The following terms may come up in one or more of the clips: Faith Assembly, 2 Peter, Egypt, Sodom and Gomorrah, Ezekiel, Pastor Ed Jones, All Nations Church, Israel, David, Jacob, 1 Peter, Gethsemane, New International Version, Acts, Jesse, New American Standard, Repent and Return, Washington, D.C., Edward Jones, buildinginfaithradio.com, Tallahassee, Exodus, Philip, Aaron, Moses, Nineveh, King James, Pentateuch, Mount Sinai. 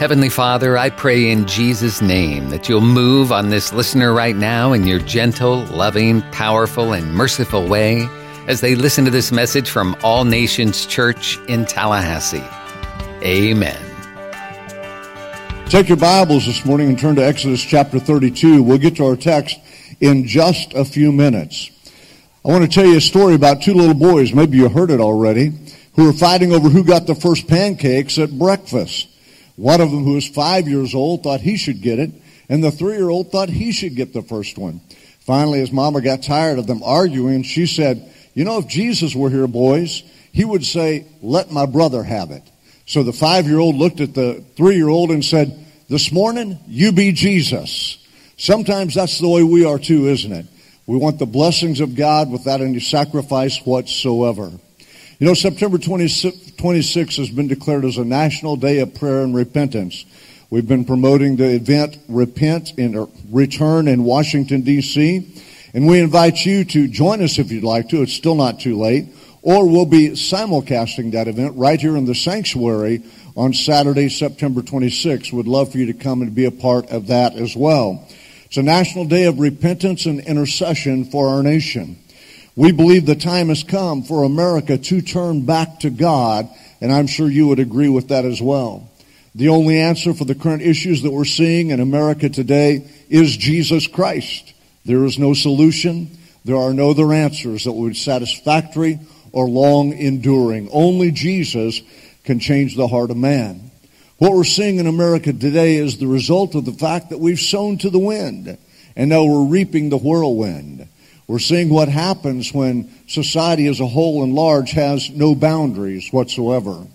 Heavenly Father, I pray in Jesus' name that you'll move on this listener right now in your gentle, loving, powerful, and merciful way as they listen to this message from All Nations Church in Tallahassee. Amen. Take your Bibles this morning and turn to Exodus chapter 32. We'll get to our text in just a few minutes. I want to tell you a story about two little boys, maybe you heard it already, who were fighting over who got the first pancakes at breakfast. One of them, who was 5 years old, thought he should get it, and the three-year-old thought he should get the first one. Finally, his mama got tired of them arguing. She said, "You know, if Jesus were here, boys, he would say, 'Let my brother have it.'" So the 5-year-old looked at the 3-year-old and said, "This morning, you be Jesus." Sometimes that's the way we are too, isn't it? We want the blessings of God without any sacrifice whatsoever. You know, September 26 has been declared as a national day of prayer and repentance. We've been promoting the event Repent and Return in Washington, D.C., and we invite you to join us if you'd like to. It's still not too late. Or we'll be simulcasting that event right here in the sanctuary on Saturday, September 26. We'd love for you to come and be a part of that as well. It's a national day of repentance and intercession for our nation. We believe the time has come for America to turn back to God, and I'm sure you would agree with that as well. The only answer for the current issues that we're seeing in America today is Jesus Christ. There is no solution. There are no other answers that would be satisfactory or long enduring. Only Jesus can change the heart of man. What we're seeing in America today is the result of the fact that we've sown to the wind, and now we're reaping the whirlwind. We're seeing what happens when society as a whole and large has no boundaries whatsoever. Do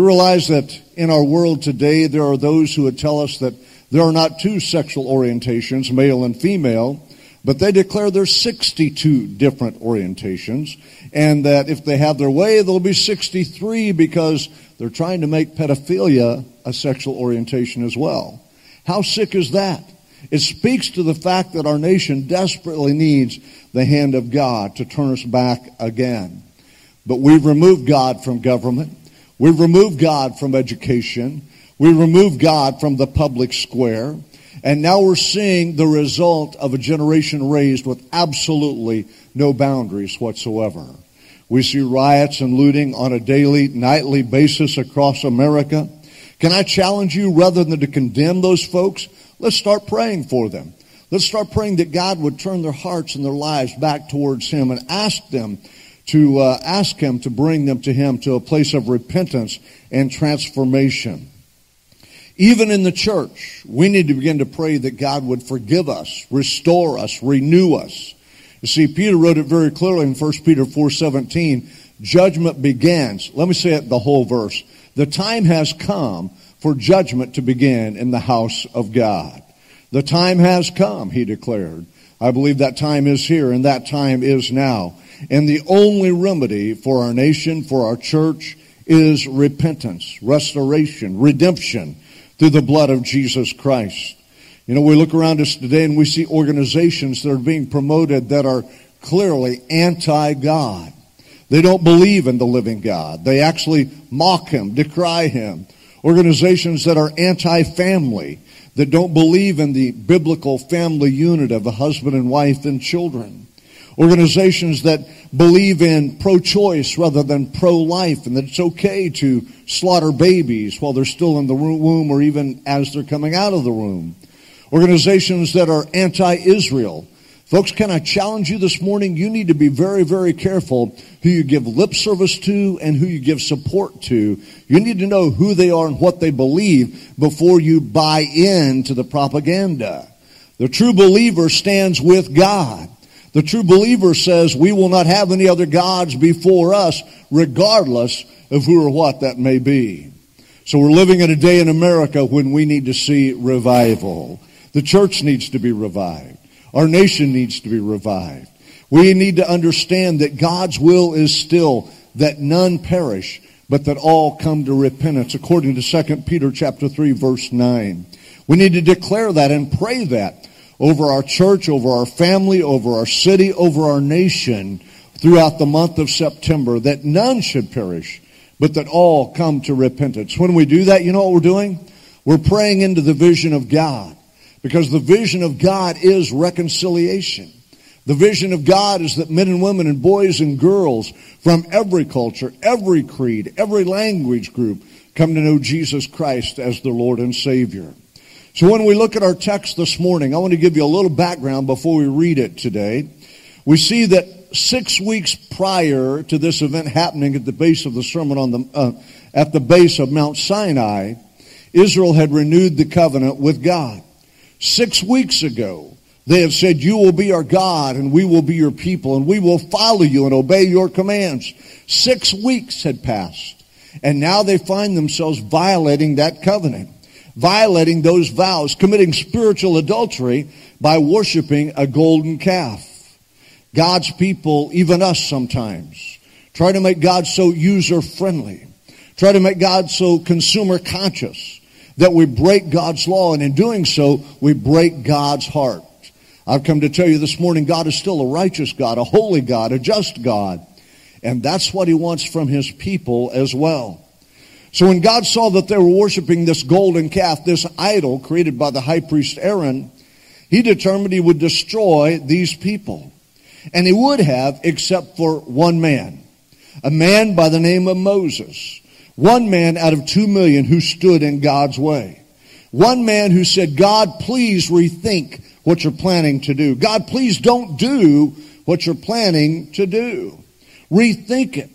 you realize that in our world today there are those who would tell us that there are not two sexual orientations, male and female, but they declare there's 62 different orientations, and that if they have their way, there'll be 63 because they're trying to make pedophilia a sexual orientation as well. How sick is that? It speaks to the fact that our nation desperately needs the hand of God to turn us back again. But we've removed God from government. We've removed God from education. We've removed God from the public square. And now we're seeing the result of a generation raised with absolutely no boundaries whatsoever. We see riots and looting on a daily, nightly basis across America. Can I challenge you, rather than to condemn those folks, let's start praying for them. Let's start praying that God would turn their hearts and their lives back towards Him and ask Him to bring them to Him to a place of repentance and transformation. Even in the church, we need to begin to pray that God would forgive us, restore us, renew us. You see, Peter wrote it very clearly in 1 Peter 4:17, judgment begins. Let me say it, the whole verse. The time has come for judgment to begin in the house of God. The time has come, he declared. I believe that time is here and that time is now. And the only remedy for our nation, for our church, is repentance, restoration, redemption, through the blood of Jesus Christ. You know, we look around us today and we see organizations that are being promoted that are clearly anti-God. They don't believe in the living God. They actually mock Him, decry Him. Organizations that are anti-family, that don't believe in the biblical family unit of a husband and wife and children. Organizations that believe in pro-choice rather than pro-life, and that it's okay to slaughter babies while they're still in the womb or even as they're coming out of the womb. Organizations that are anti-Israel. Folks, can I challenge you this morning? You need to be very, very careful who you give lip service to and who you give support to. You need to know who they are and what they believe before you buy into the propaganda. The true believer stands with God. The true believer says we will not have any other gods before us, regardless of who or what that may be. So we're living in a day in America when we need to see revival. The church needs to be revived. Our nation needs to be revived. We need to understand that God's will is still that none perish, but that all come to repentance, according to 2 Peter chapter 3, verse 9. We need to declare that and pray that over our church, over our family, over our city, over our nation throughout the month of September, that none should perish, but that all come to repentance. When we do that, you know what we're doing? We're praying into the vision of God, because the vision of God is reconciliation. The vision of God is that men and women and boys and girls from every culture, every creed, every language group come to know Jesus Christ as their Lord and Savior. So when we look at our text this morning, I want to give you a little background before we read it today. We see that 6 weeks prior to this event happening at the base of the Sermon on the at the base of Mount Sinai, Israel had renewed the covenant with God. 6 weeks ago, they have said, "You will be our God, and we will be your people, and we will follow you and obey your commands." 6 weeks had passed, and now they find themselves violating that covenant, violating those vows, committing spiritual adultery by worshiping a golden calf. God's people, even us sometimes, try to make God so user-friendly, try to make God so consumer-conscious that we break God's law, and in doing so, we break God's heart. I've come to tell you this morning, God is still a righteous God, a holy God, a just God. And that's what he wants from his people as well. So when God saw that they were worshiping this golden calf, this idol created by the high priest Aaron, he determined he would destroy these people. And he would have, except for one man, a man by the name of Moses, one man out of 2 million who stood in God's way, one man who said, "God, please rethink what you're planning to do. God, please don't do what you're planning to do. Rethink it."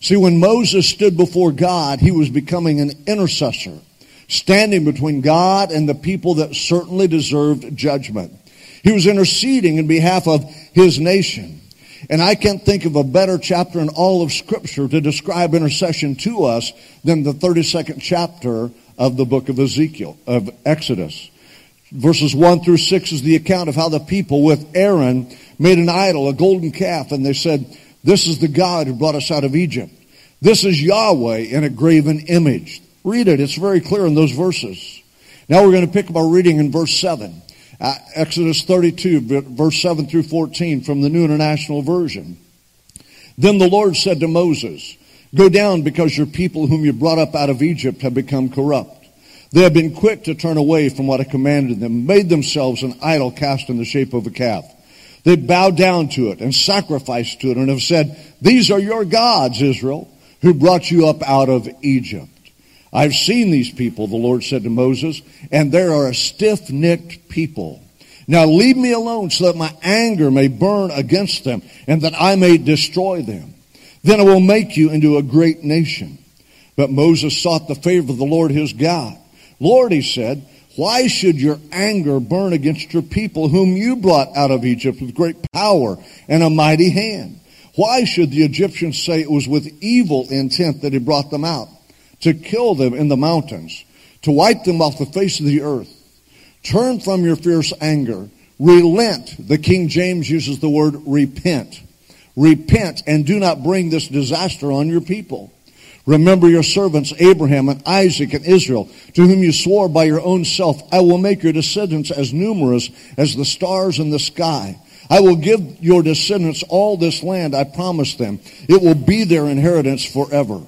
See, when Moses stood before God, he was becoming an intercessor, standing between God and the people that certainly deserved judgment. He was interceding in behalf of his nation. And I can't think of a better chapter in all of Scripture to describe intercession to us than the 32nd chapter of the book of Ezekiel, of Exodus. Verses 1 through 6 is the account of how the people with Aaron made an idol, a golden calf, and they said, "This is the God who brought us out of Egypt. This is Yahweh in a graven image." Read it. It's very clear in those verses. Now we're going to pick up our reading in verse 7. Exodus 32, verse 7 through 14 from the New International Version. "Then the Lord said to Moses, 'Go down, because your people whom you brought up out of Egypt have become corrupt. They have been quick to turn away from what I commanded them, made themselves an idol cast in the shape of a calf. They bowed down to it and sacrificed to it and have said, "These are your gods, Israel, who brought you up out of Egypt." I've seen these people," the Lord said to Moses, "and they are a stiff-necked people. Now leave me alone so that my anger may burn against them and that I may destroy them. Then I will make you into a great nation." But Moses sought the favor of the Lord his God. "Lord," he said, "why should your anger burn against your people whom you brought out of Egypt with great power and a mighty hand? Why should the Egyptians say it was with evil intent that he brought them out, to kill them in the mountains, to wipe them off the face of the earth? Turn from your fierce anger. Relent." The King James uses the word repent. "Repent and do not bring this disaster on your people. Remember your servants Abraham and Isaac and Israel, to whom you swore by your own self, 'I will make your descendants as numerous as the stars in the sky. I will give your descendants all this land I promised them. It will be their inheritance forever.'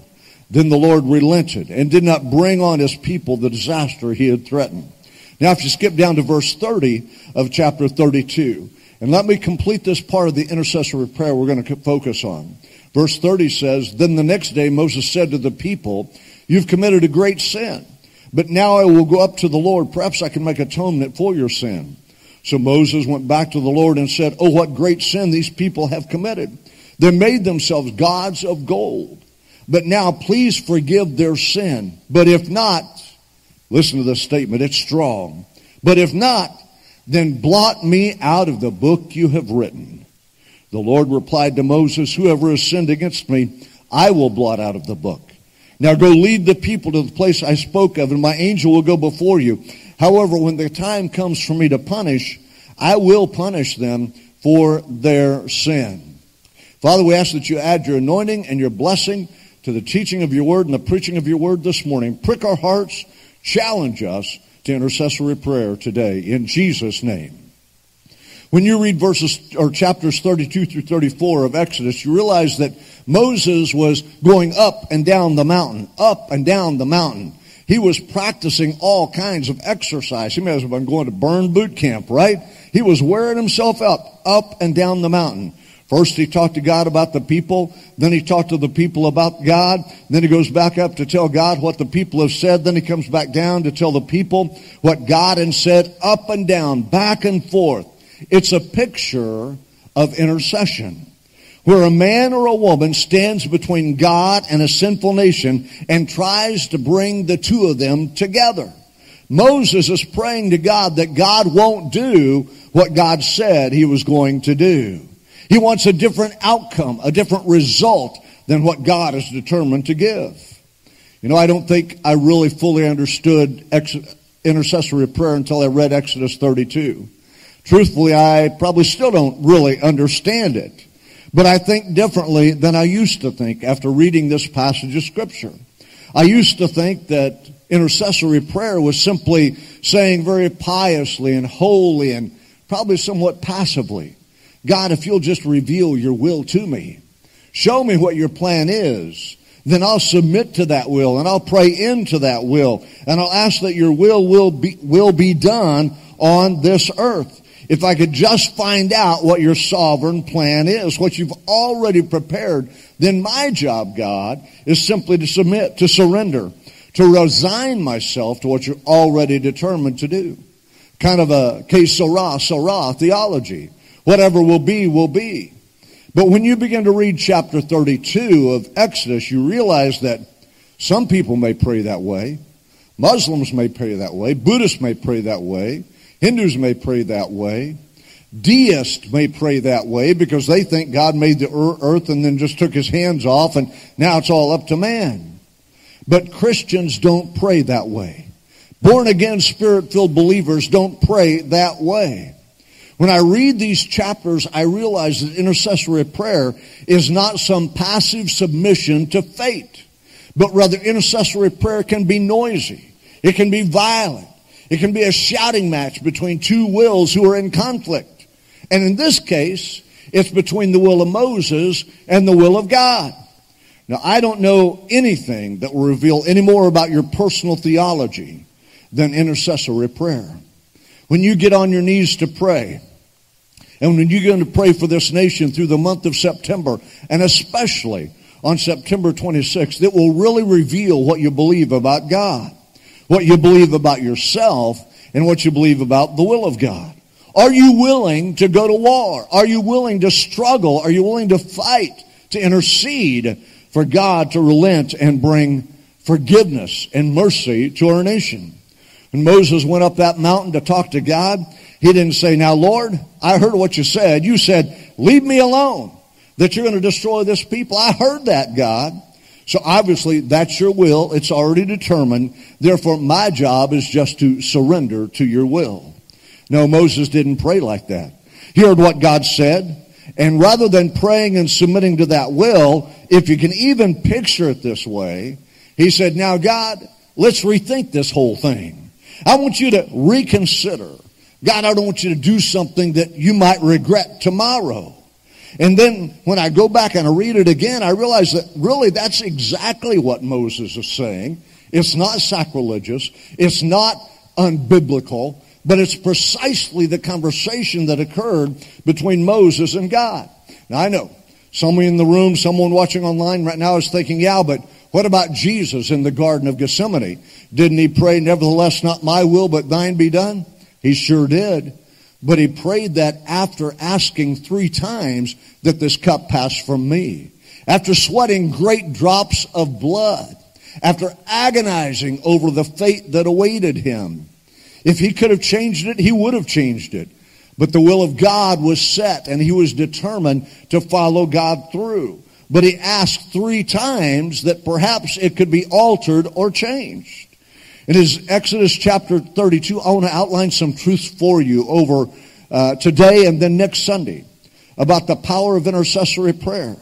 Then the Lord relented and did not bring on his people the disaster he had threatened." Now if you skip down to verse 30 of chapter 32, and let me complete this part of the intercessory prayer we're going to focus on. Verse 30 says, "Then the next day Moses said to the people, 'You've committed a great sin, but now I will go up to the Lord. Perhaps I can make atonement for your sin.' So Moses went back to the Lord and said, 'Oh, what great sin these people have committed. They made themselves gods of gold. But now please forgive their sin. But if not,'" listen to this statement, it's strong, "'but if not, then blot me out of the book you have written.' The Lord replied to Moses, 'Whoever has sinned against me, I will blot out of the book. Now go lead the people to the place I spoke of, and my angel will go before you. However, when the time comes for me to punish, I will punish them for their sin.' Father, we ask that you add your anointing and your blessing to the teaching of your word and the preaching of your word this morning. Prick our hearts, challenge us to intercessory prayer today, in Jesus' name." When you read chapters 32 through 34 of Exodus, you realize that Moses was going up and down the mountain, up and down the mountain. He was practicing all kinds of exercise. He may as well have been going to burn boot camp, right? He was wearing himself up and down the mountain. First he talked to God about the people. Then he talked to the people about God. Then he goes back up to tell God what the people have said. Then he comes back down to tell the people what God had said, up and down, back and forth. It's a picture of intercession, where a man or a woman stands between God and a sinful nation and tries to bring the two of them together. Moses is praying to God that God won't do what God said he was going to do. He wants a different outcome, a different result than what God is determined to give. You know, I don't think I really fully understood intercessory prayer until I read Exodus 32. Truthfully, I probably still don't really understand it. But I think differently than I used to think after reading this passage of Scripture. I used to think that intercessory prayer was simply saying very piously and holy and probably somewhat passively, God, if you'll just reveal your will to me, show me what your plan is, then I'll submit to that will, and I'll pray into that will, and I'll ask that your will be done on this earth. If I could just find out what your sovereign plan is, what you've already prepared, then my job, God, is simply to submit, to surrender, to resign myself to what you're already determined to do. Kind of a que sera, sera theology. Whatever will be, will be. But when you begin to read chapter 32 of Exodus, you realize that some people may pray that way. Muslims may pray that way. Buddhists may pray that way. Hindus may pray that way. Deists may pray that way because they think God made the earth and then just took his hands off and now it's all up to man. But Christians don't pray that way. Born-again, spirit-filled believers don't pray that way. When I read these chapters, I realize that intercessory prayer is not some passive submission to fate, but rather intercessory prayer can be noisy. It can be violent. It can be a shouting match between two wills who are in conflict. And in this case, it's between the will of Moses and the will of God. Now, I don't know anything that will reveal any more about your personal theology than intercessory prayer. When you get on your knees to pray, and when you're going to pray for this nation through the month of September, and especially on September 26th, it will really reveal what you believe about God, what you believe about yourself, and what you believe about the will of God. Are you willing to go to war? Are you willing to struggle? Are you willing to fight, to intercede for God to relent and bring forgiveness and mercy to our nation? When Moses went up that mountain to talk to God, he didn't say, now, Lord, I heard what you said. You said, leave me alone, that you're going to destroy this people. I heard that, God. So obviously, that's your will. It's already determined. Therefore, my job is just to surrender to your will. No, Moses didn't pray like that. He heard what God said. And rather than praying and submitting to that will, if you can even picture it this way, he said, now, God, let's rethink this whole thing. I want you to reconsider. God, I don't want you to do something that you might regret tomorrow. And then when I go back and I read it again, I realize that really that's exactly what Moses is saying. It's not sacrilegious. It's not unbiblical. But it's precisely the conversation that occurred between Moses and God. Now, I know someone in the room, someone watching online right now is thinking, yeah, but what about Jesus in the Garden of Gethsemane? Didn't he pray, nevertheless, not my will, but thine be done? He sure did. But he prayed that after asking 3 times that this cup pass from me. After sweating great drops of blood. After agonizing over the fate that awaited him. If he could have changed it, he would have changed it. But the will of God was set and he was determined to follow God through. But he asked 3 times that perhaps it could be altered or changed. It is Exodus chapter 32. I want to outline some truths for you over today and then next Sunday about the power of intercessory prayer.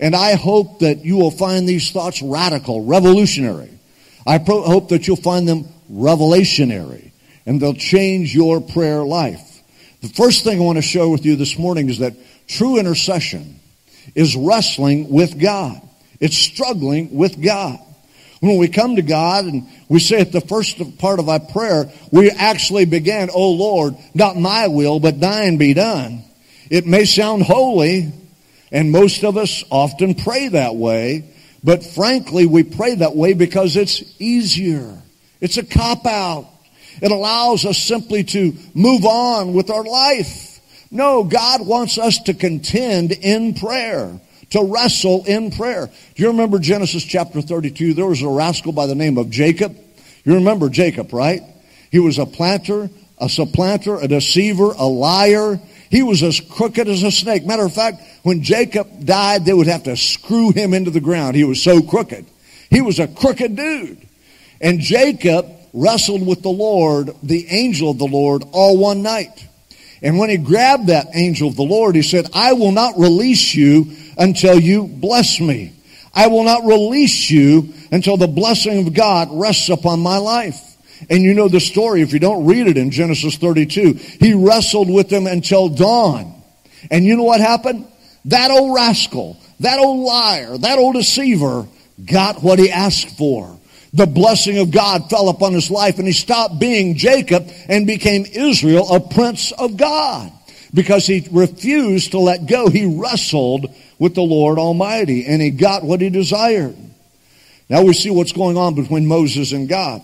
And I hope that you will find these thoughts radical, revolutionary. I hope that you'll find them revelationary, and they'll change your prayer life. The first thing I want to share with you this morning is that true intercession is wrestling with God. It's struggling with God. When we come to God and we say at the first part of our prayer, we actually began, "O Lord, not my will, but thine be done." It may sound holy, and most of us often pray that way, but frankly, we pray that way because it's easier. It's a cop-out. It allows us simply to move on with our life. No, God wants us to contend in prayer, to wrestle in prayer. Do you remember Genesis chapter 32? There was a rascal by the name of Jacob. You remember Jacob, right? He was a planter, a supplanter, a deceiver, a liar. He was as crooked as a snake. Matter of fact, when Jacob died, they would have to screw him into the ground. He was so crooked. He was a crooked dude. And Jacob wrestled with the Lord, the angel of the Lord, all one night. And when he grabbed that angel of the Lord, he said, "I will not release you until you bless me. I will not release you until the blessing of God rests upon my life." And you know the story, if you don't read it in Genesis 32. He wrestled with them until dawn. And you know what happened? That old rascal, that old liar, that old deceiver got what he asked for. The blessing of God fell upon his life, and he stopped being Jacob and became Israel, a prince of God, because he refused to let go. He wrestled with the Lord Almighty, and he got what he desired. Now we see what's going on between Moses and God.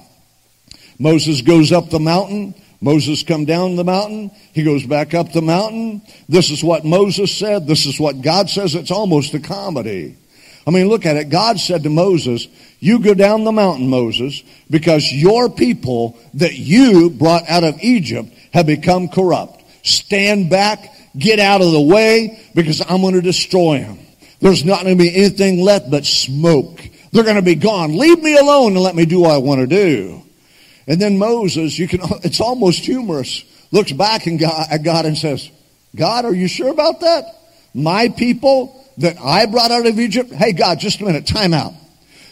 Moses goes up the mountain. Moses come down the mountain. He goes back up the mountain. This is what Moses said. This is what God says. It's almost a comedy. I mean, look at it. God said to Moses, "You go down the mountain, Moses, because your people that you brought out of Egypt have become corrupt. Stand back, get out of the way, because I'm going to destroy them. There's not going to be anything left but smoke. They're going to be gone. Leave me alone and let me do what I want to do." And then Moses, it's almost humorous, looks back at God and says, "God, are you sure about that? My people that I brought out of Egypt? Hey, God, just a minute, time out.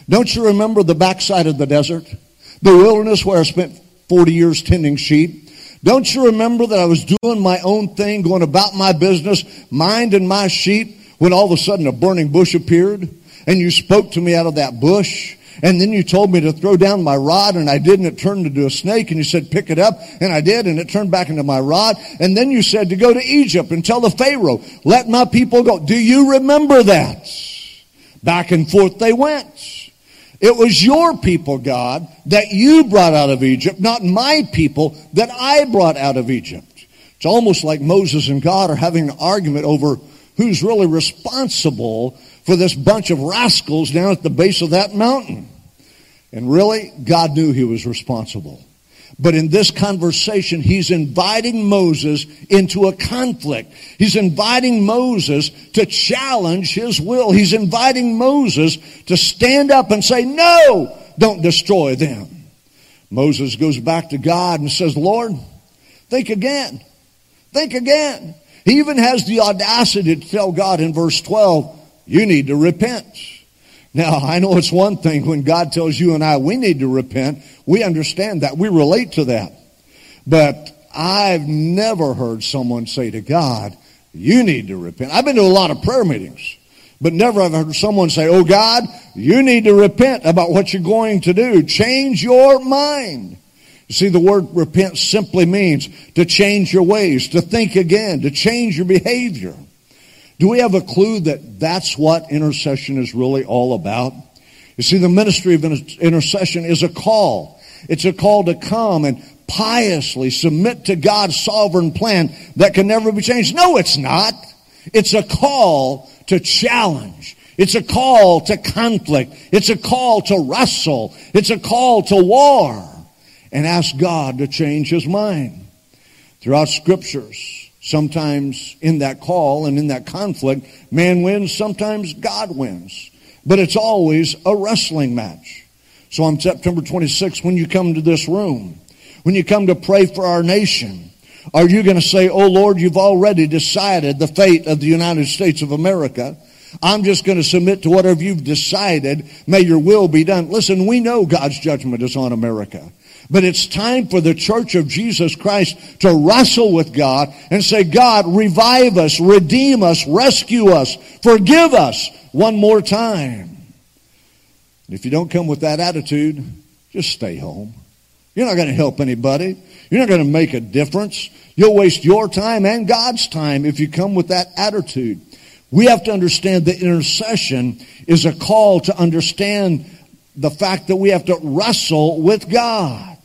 Don't you remember the backside of the desert? The wilderness where I spent 40 years tending sheep? Don't you remember that I was doing my own thing, going about my business, minding my sheep, when all of a sudden a burning bush appeared, and you spoke to me out of that bush? And then you told me to throw down my rod, and I did, and it turned into a snake. And you said, pick it up, and I did, and it turned back into my rod. And then you said to go to Egypt and tell the Pharaoh, let my people go. Do you remember that?" Back and forth they went. "It was your people, God, that you brought out of Egypt, not my people that I brought out of Egypt." It's almost like Moses and God are having an argument over who's really responsible for this bunch of rascals down at the base of that mountain. And really, God knew he was responsible. But in this conversation, he's inviting Moses into a conflict. He's inviting Moses to challenge his will. He's inviting Moses to stand up and say, "No, don't destroy them." Moses goes back to God and says, "Lord, think again. Think again." He even has the audacity to tell God in verse 12, "You need to repent." Now, I know it's one thing when God tells you and I we need to repent. We understand that. We relate to that. But I've never heard someone say to God, "You need to repent." I've been to a lot of prayer meetings, but never have I heard someone say, "Oh, God, you need to repent about what you're going to do. Change your mind." You see, the word repent simply means to change your ways, to think again, to change your behavior. Do we have a clue that that's what intercession is really all about? You see, the ministry of intercession is a call. It's a call to come and piously submit to God's sovereign plan that can never be changed. No, it's not. It's a call to challenge. It's a call to conflict. It's a call to wrestle. It's a call to war and ask God to change his mind. Throughout scriptures, sometimes in that call and in that conflict, man wins, sometimes God wins. But it's always a wrestling match. So on September 26th, when you come to this room, when you come to pray for our nation, are you going to say, "Oh Lord, you've already decided the fate of the United States of America. I'm just going to submit to whatever you've decided. May your will be done." Listen, we know God's judgment is on America. But it's time for the church of Jesus Christ to wrestle with God and say, "God, revive us, redeem us, rescue us, forgive us one more time." And if you don't come with that attitude, just stay home. You're not going to help anybody. You're not going to make a difference. You'll waste your time and God's time if you come with that attitude. We have to understand that intercession is a call to understand the fact that we have to wrestle with God.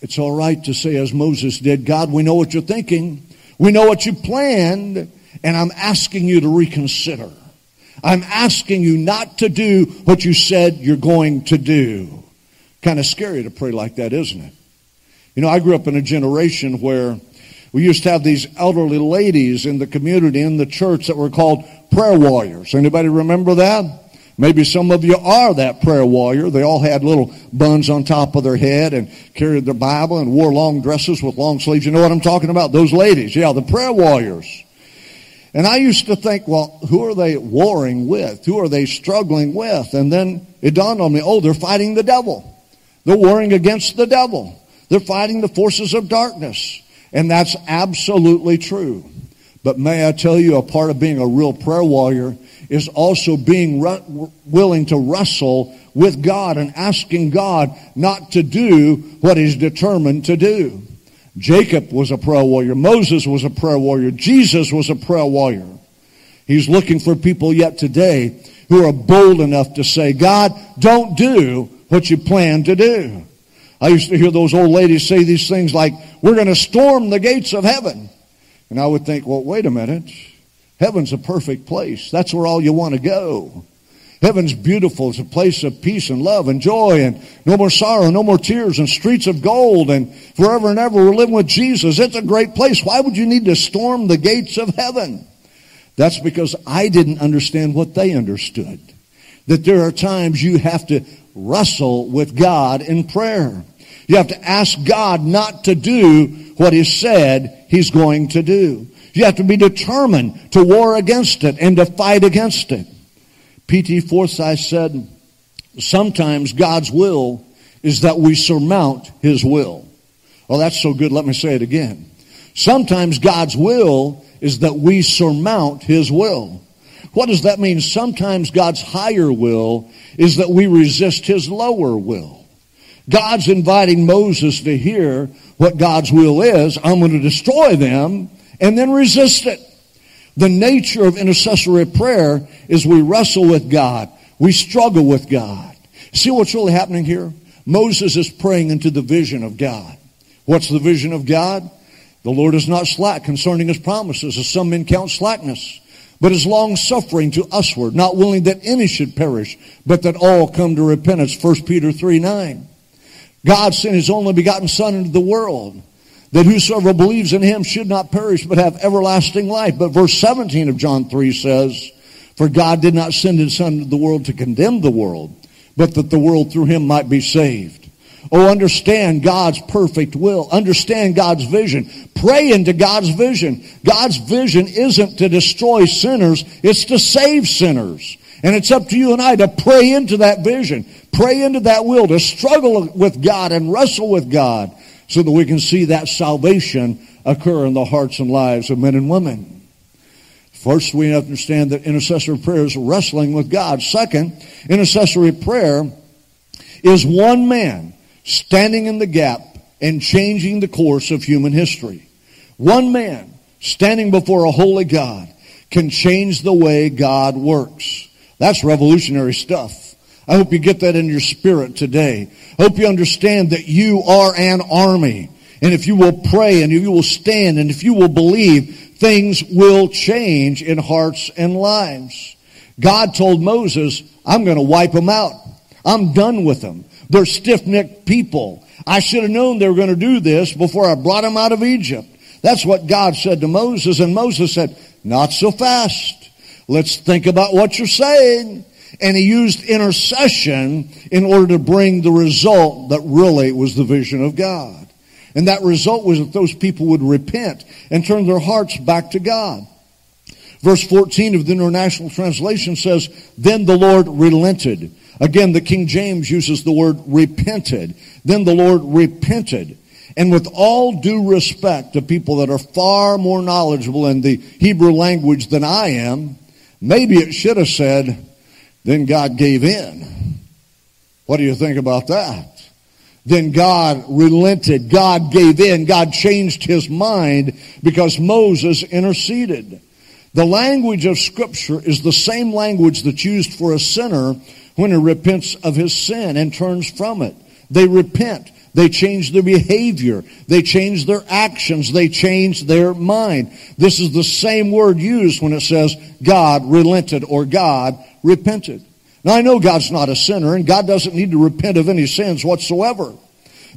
It's all right to say, as Moses did, God, we know what you're thinking. We know what you planned, and I'm asking you to reconsider. I'm asking you not to do what you said you're going to do. Kind of scary to pray like that, isn't it? You know, I grew up in a generation where we used to have these elderly ladies in the community, in the church, that were called prayer warriors. Anybody remember that? Maybe some of you are that prayer warrior. They all had little buns on top of their head and carried their Bible and wore long dresses with long sleeves. You know what I'm talking about? Those ladies. Yeah, the prayer warriors. And I used to think, well, who are they warring with? Who are they struggling with? And then it dawned on me, oh, they're fighting the devil. They're warring against the devil. They're fighting the forces of darkness. And that's absolutely true. But may I tell you, a part of being a real prayer warrior is also being willing to wrestle with God and asking God not to do what he's determined to do. Jacob was a prayer warrior. Moses was a prayer warrior. Jesus was a prayer warrior. He's looking for people yet today who are bold enough to say, God, don't do what you plan to do. I used to hear those old ladies say these things like, we're going to storm the gates of heaven. And I would think, well, wait a minute. Heaven's a perfect place. That's where all you want to go. Heaven's beautiful. It's a place of peace and love and joy and no more sorrow, no more tears, and streets of gold, and forever and ever we're living with Jesus. It's a great place. Why would you need to storm the gates of heaven? That's because I didn't understand what they understood. That there are times you have to wrestle with God in prayer. You have to ask God not to do what he said he's going to do. You have to be determined to war against it and to fight against it. P.T. Forsyth said, sometimes God's will is that we surmount his will. Oh, that's so good. Let me say it again. Sometimes God's will is that we surmount his will. What does that mean? Sometimes God's higher will is that we resist his lower will. God's inviting Moses to hear what God's will is. I'm going to destroy them and then resist it. The nature of intercessory prayer is we wrestle with God. We struggle with God. See what's really happening here? Moses is praying into the vision of God. What's the vision of God? The Lord is not slack concerning his promises, as some men count slackness, but is long-suffering to usward, not willing that any should perish, but that all come to repentance. 1 Peter 3:9. God sent his only begotten Son into the world, that whosoever believes in him should not perish, but have everlasting life. But verse 17 of John 3 says, for God did not send his Son into the world to condemn the world, but that the world through him might be saved. Oh, understand God's perfect will. Understand God's vision. Pray into God's vision. God's vision isn't to destroy sinners, it's to save sinners. And it's up to you and I to pray into that vision. Pray into that will, to struggle with God and wrestle with God, so that we can see that salvation occur in the hearts and lives of men and women. First, we understand that intercessory prayer is wrestling with God. Second, intercessory prayer is one man standing in the gap and changing the course of human history. One man standing before a holy God can change the way God works. That's revolutionary stuff. I hope you get that in your spirit today. I hope you understand that you are an army. And if you will pray and if you will stand and if you will believe, things will change in hearts and lives. God told Moses, I'm going to wipe them out. I'm done with them. They're stiff-necked people. I should have known they were going to do this before I brought them out of Egypt. That's what God said to Moses. And Moses said, not so fast. Let's think about what you're saying. And he used intercession in order to bring the result that really was the vision of God. And that result was that those people would repent and turn their hearts back to God. Verse 14 of the International Translation says, then the Lord relented. Again, the King James uses the word repented. Then the Lord repented. And with all due respect to people that are far more knowledgeable in the Hebrew language than I am, maybe it should have said, Then God gave in. What do you think about that? Then God relented. God gave in. God changed his mind because Moses interceded. The language of Scripture is the same language that's used for a sinner when he repents of his sin and turns from it. They repent. They change their behavior. They change their actions. They change their mind. This is the same word used when it says God relented or God repented. Now, I know God's not a sinner, and God doesn't need to repent of any sins whatsoever.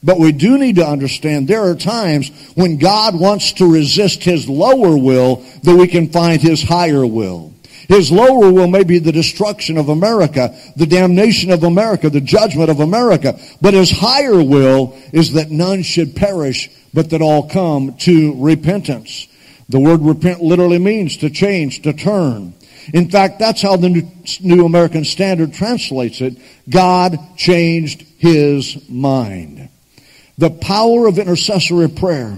But we do need to understand there are times when God wants to resist his lower will that we can find his higher will. His lower will may be the destruction of America, the damnation of America, the judgment of America. But his higher will is that none should perish, but that all come to repentance. The word repent literally means to change, to turn. In fact, that's how the New American Standard translates it. God changed his mind. The power of intercessory prayer.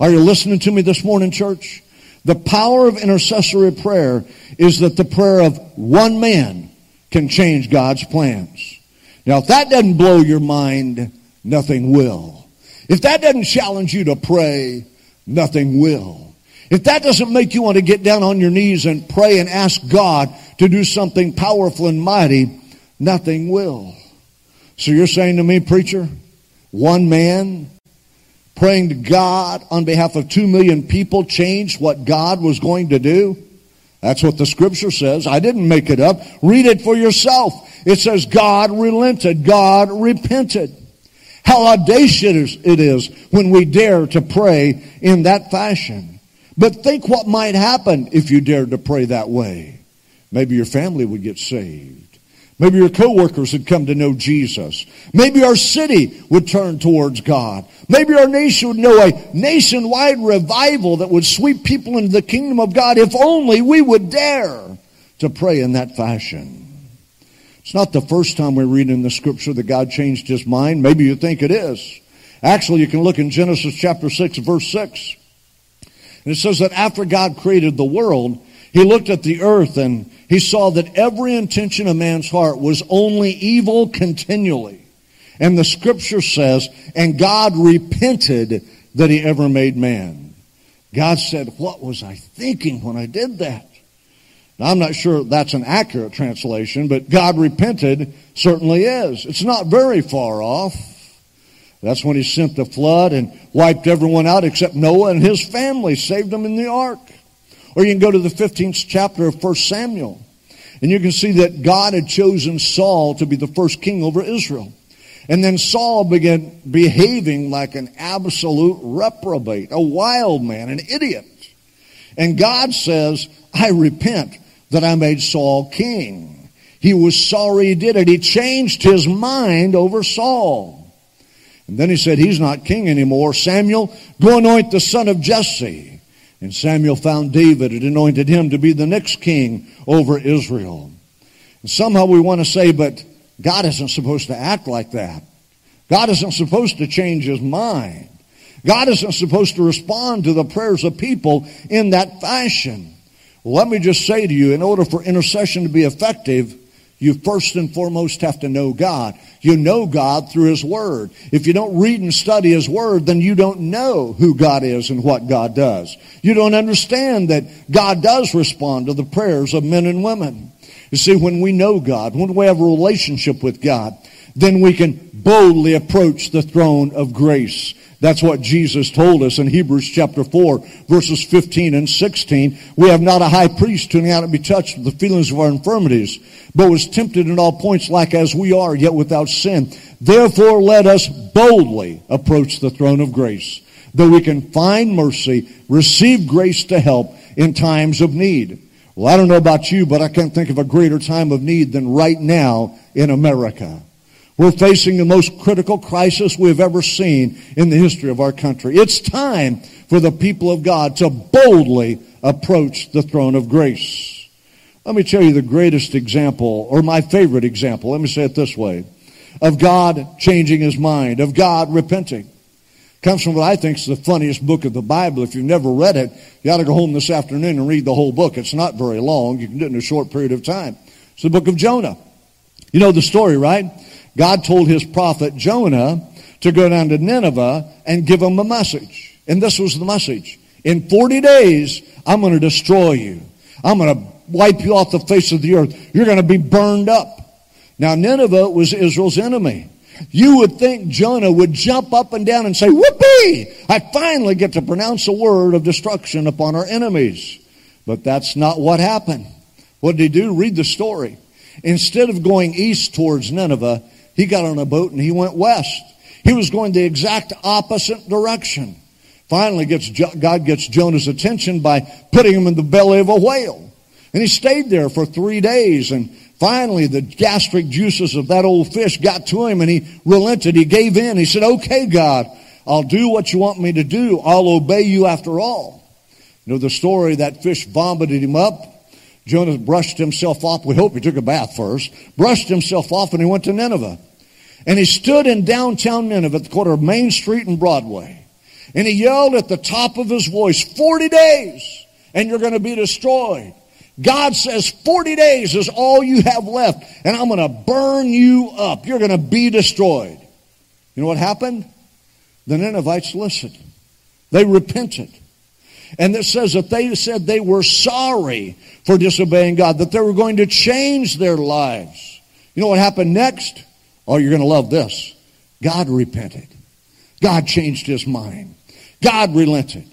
Are you listening to me this morning, church? The power of intercessory prayer is that the prayer of one man can change God's plans. Now, if that doesn't blow your mind, nothing will. If that doesn't challenge you to pray, nothing will. If that doesn't make you want to get down on your knees and pray and ask God to do something powerful and mighty, nothing will. So you're saying to me, preacher, one man praying to God on behalf of 2 million people changed what God was going to do? That's what the Scripture says. I didn't make it up. Read it for yourself. It says God relented, God repented. How audacious it is when we dare to pray in that fashion. But think what might happen if you dared to pray that way. Maybe your family would get saved. Maybe your coworkers would come to know Jesus. Maybe our city would turn towards God. Maybe our nation would know a nationwide revival that would sweep people into the kingdom of God if only we would dare to pray in that fashion. It's not the first time we read in the Scripture that God changed his mind. Maybe you think it is. Actually, you can look in Genesis chapter 6, verse 6. And it says that after God created the world, he looked at the earth and he saw that every intention of man's heart was only evil continually. And the Scripture says, and God repented that he ever made man. God said, what was I thinking when I did that? Now, I'm not sure that's an accurate translation, but God repented certainly is. It's not very far off. That's when he sent the flood and wiped everyone out except Noah and his family, saved them in the ark. Or you can go to the 15th chapter of 1 Samuel, and you can see that God had chosen Saul to be the first king over Israel. And then Saul began behaving like an absolute reprobate, a wild man, an idiot. And God says, I repent that I made Saul king. He was sorry he did it. He changed his mind over Saul. And then he said, he's not king anymore. Samuel, go anoint the son of Jesse. And Samuel found David and anointed him to be the next king over Israel. And somehow we want to say, but God isn't supposed to act like that. God isn't supposed to change his mind. God isn't supposed to respond to the prayers of people in that fashion. Well, let me just say to you, in order for intercession to be effective, you first and foremost have to know God. You know God through his word. If you don't read and study his word, then you don't know who God is and what God does. You don't understand that God does respond to the prayers of men and women. You see, when we know God, when we have a relationship with God, then we can boldly approach the throne of grace. That's what Jesus told us in Hebrews chapter 4, verses 15 and 16. We have not a high priest who cannot be touched with the feelings of our infirmities, but was tempted in all points like as we are, yet without sin. Therefore, let us boldly approach the throne of grace, that we can find mercy, receive grace to help in times of need. Well, I don't know about you, but I can't think of a greater time of need than right now in America. We're facing the most critical crisis we've ever seen in the history of our country. It's time for the people of God to boldly approach the throne of grace. Let me tell you the greatest example, or my favorite example, let me say it this way, of God changing his mind, of God repenting. It comes from what I think is the funniest book of the Bible. If you've never read it, you ought to go home this afternoon and read the whole book. It's not very long. You can do it in a short period of time. It's the book of Jonah. You know the story, right? God told his prophet Jonah to go down to Nineveh and give them a message. And this was the message. In 40 days, I'm going to destroy you. I'm going to wipe you off the face of the earth. You're going to be burned up. Now, Nineveh was Israel's enemy. You would think Jonah would jump up and down and say, whoopee! I finally get to pronounce a word of destruction upon our enemies. But that's not what happened. What did he do? Read the story. Instead of going east towards Nineveh, he got on a boat and he went west. He was going the exact opposite direction. Finally, God gets Jonah's attention by putting him in the belly of a whale. And he stayed there for 3 days, and finally, the gastric juices of that old fish got to him, and he relented. He gave in. He said, okay, God, I'll do what you want me to do. I'll obey you after all. You know the story, that fish vomited him up. Jonah brushed himself off. We hope he took a bath first. Brushed himself off, and he went to Nineveh. And he stood in downtown Nineveh at the corner of Main Street and Broadway. And he yelled at the top of his voice, 40 days, and you're going to be destroyed. God says 40 days is all you have left, and I'm going to burn you up. You're going to be destroyed. You know what happened? The Ninevites listened. They repented. And it says that they said they were sorry for disobeying God, that they were going to change their lives. You know what happened next? Oh, you're going to love this. God repented. God changed his mind. God relented.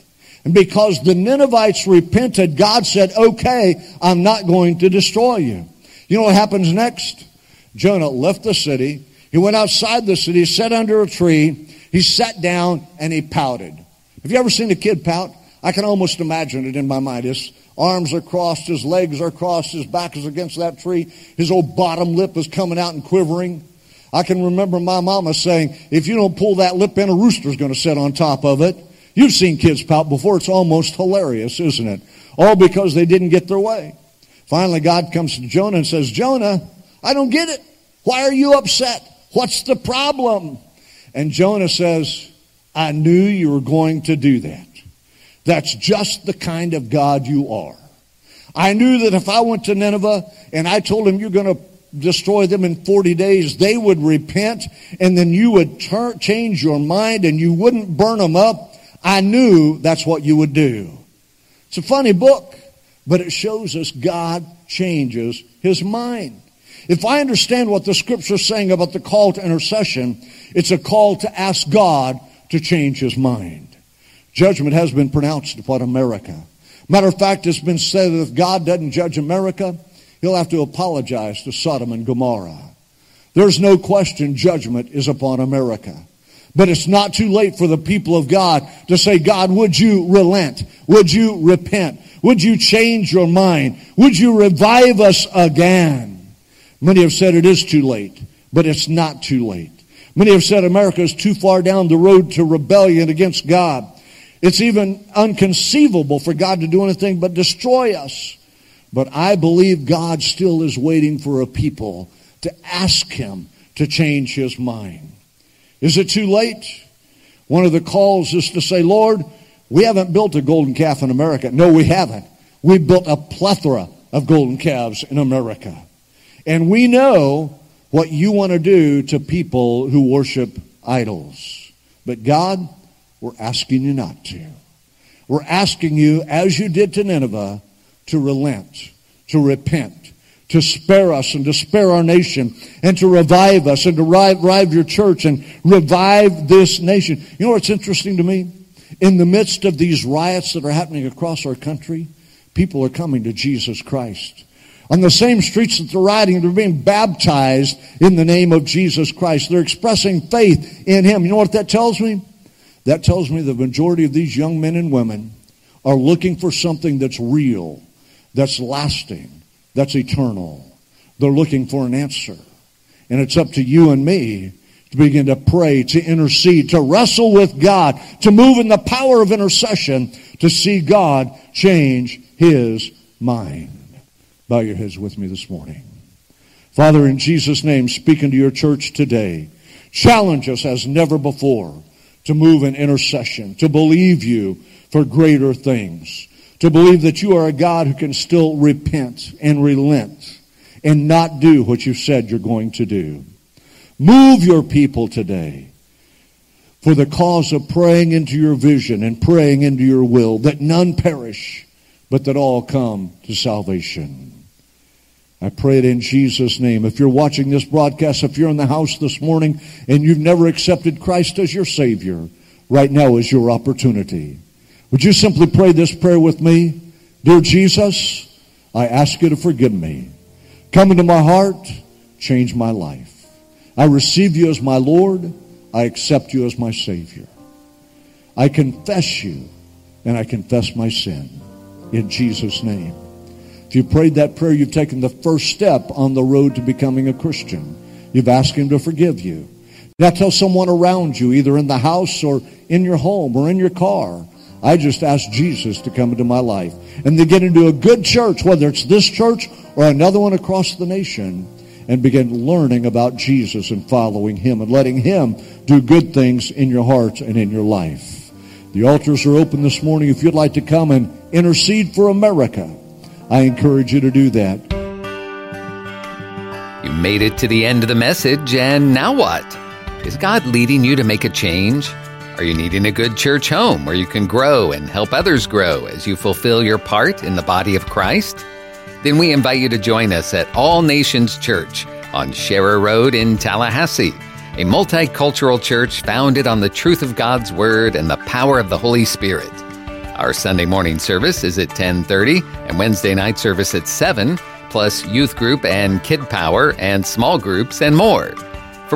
And because the Ninevites repented, God said, okay, I'm not going to destroy you. You know what happens next? Jonah left the city. He went outside the city, sat under a tree. He sat down and he pouted. Have you ever seen a kid pout? I can almost imagine it in my mind. His arms are crossed, his legs are crossed, his back is against that tree. His old bottom lip is coming out and quivering. I can remember my mama saying, if you don't pull that lip in, a rooster's going to sit on top of it. You've seen kids pout before. It's almost hilarious, isn't it? All because they didn't get their way. Finally, God comes to Jonah and says, Jonah, I don't get it. Why are you upset? What's the problem? And Jonah says, I knew you were going to do that. That's just the kind of God you are. I knew that if I went to Nineveh and I told him you're going to destroy them in 40 days, they would repent, and then you would change your mind and you wouldn't burn them up. I knew that's what you would do. It's a funny book, but it shows us God changes his mind. If I understand what the Scripture is saying about the call to intercession, it's a call to ask God to change his mind. Judgment has been pronounced upon America. Matter of fact, it's been said that if God doesn't judge America, he'll have to apologize to Sodom and Gomorrah. There's no question judgment is upon America. But it's not too late for the people of God to say, God, would you relent? Would you repent? Would you change your mind? Would you revive us again? Many have said it is too late, but it's not too late. Many have said America is too far down the road to rebellion against God. It's even inconceivable for God to do anything but destroy us. But I believe God still is waiting for a people to ask him to change his mind. Is it too late? One of the calls is to say, Lord, we haven't built a golden calf in America. No, we haven't. We built a plethora of golden calves in America. And we know what you want to do to people who worship idols. But God, we're asking you not to. We're asking you, as you did to Nineveh, to relent, to repent, to spare us and to spare our nation, and to revive us and to revive your church and revive this nation. You know what's interesting to me? In the midst of these riots that are happening across our country, people are coming to Jesus Christ. On the same streets that they're rioting, they're being baptized in the name of Jesus Christ. They're expressing faith in him. You know what that tells me? That tells me the majority of these young men and women are looking for something that's real, that's lasting, that's eternal. They're looking for an answer. And it's up to you and me to begin to pray, to intercede, to wrestle with God, to move in the power of intercession, to see God change his mind. Bow your heads with me this morning. Father, in Jesus' name, speak into your church today. Challenge us as never before to move in intercession, to believe you for greater things, to believe that you are a God who can still repent and relent and not do what you said you're going to do. Move your people today for the cause of praying into your vision and praying into your will, that none perish, but that all come to salvation. I pray it in Jesus' name. If you're watching this broadcast, if you're in the house this morning and you've never accepted Christ as your Savior, right now is your opportunity. Would you simply pray this prayer with me? Dear Jesus, I ask you to forgive me. Come into my heart, change my life. I receive you as my Lord. I accept you as my Savior. I confess you, and I confess my sin. In Jesus' name. If you prayed that prayer, you've taken the first step on the road to becoming a Christian. You've asked him to forgive you. Now tell someone around you, either in the house or in your home or in your car, I just asked Jesus to come into my life. And they get into a good church, whether it's this church or another one across the nation, and begin learning about Jesus and following him and letting him do good things in your heart and in your life. The altars are open this morning. If you'd like to come and intercede for America, I encourage you to do that. You made it to the end of the message, and now what? Is God leading you to make a change? Are you needing a good church home where you can grow and help others grow as you fulfill your part in the body of Christ? Then we invite you to join us at All Nations Church on Sherer Road in Tallahassee, a multicultural church founded on the truth of God's Word and the power of the Holy Spirit. Our Sunday morning service is at 10:30 and Wednesday night service at 7, plus youth group and kid power and small groups and more. For